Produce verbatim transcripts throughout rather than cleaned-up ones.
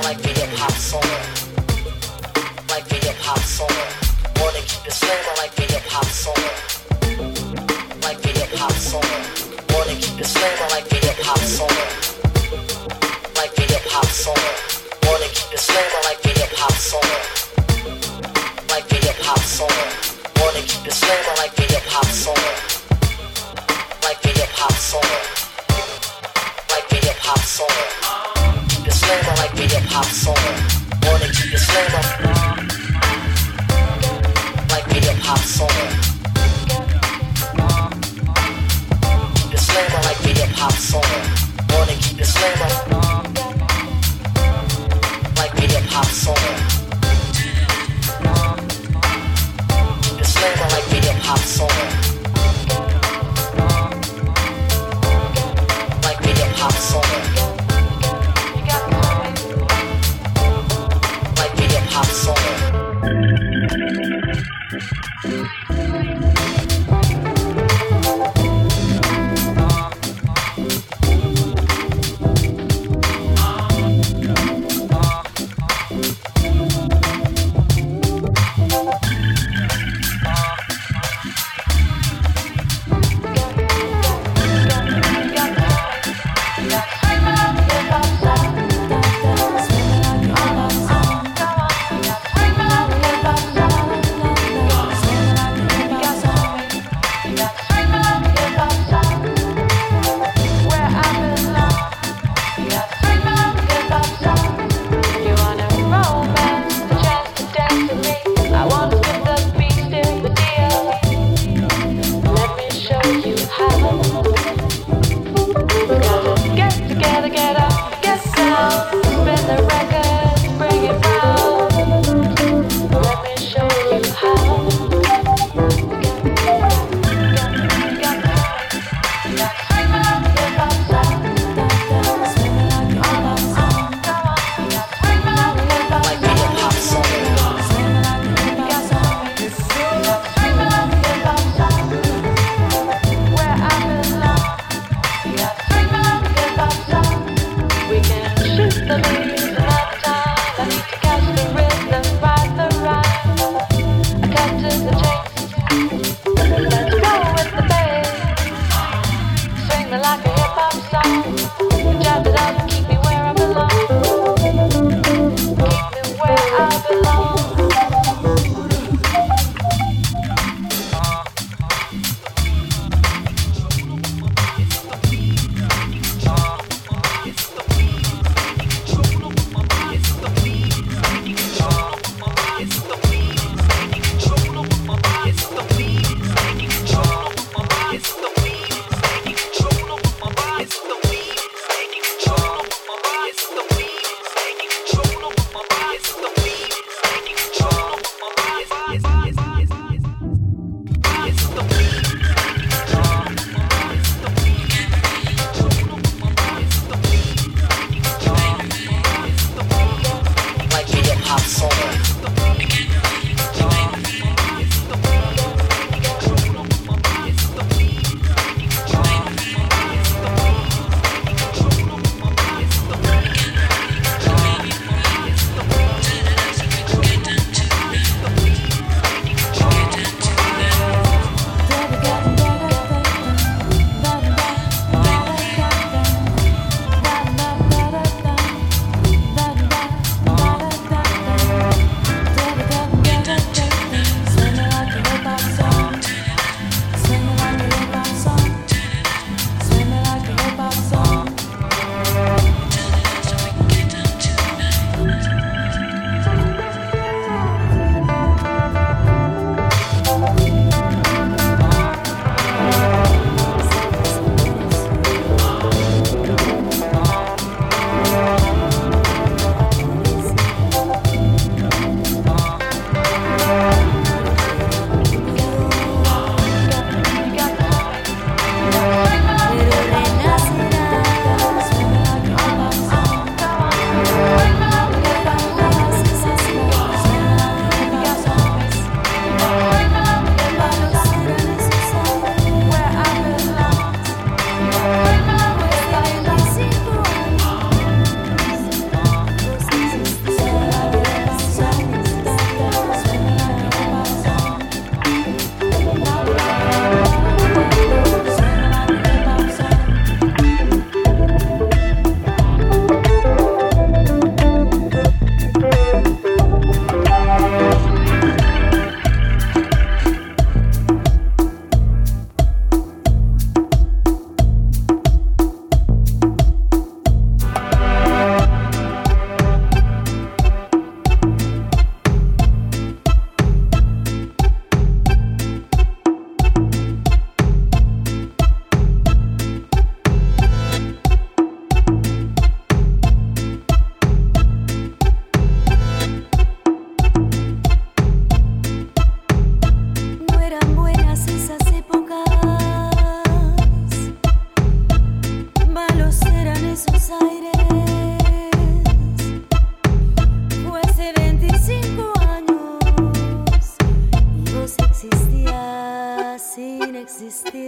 feel like the hip-hop soul. Like the hip-hop soul. Wanna keep it stable like the hip-hop soul. Like the hip-hop soul. Wanna keep it stable like the hip-hop soul. Like the hip-hop soul. Wanna keep it stable like the hip-hop soul. Like the hip-hop soul. Wanna keep it stable like the hip-hop soul. Like the hip-hop soul. Hip hop soul, keep it stable like the hip hop soul. Wanna keep it stable, like the hip hop soul. Keep it stable like the hip hop soul. Wanna keep it stable, like the hip hop soul. Keep it stable like the hip hop soul. Hop soul. You got the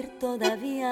morir todavía.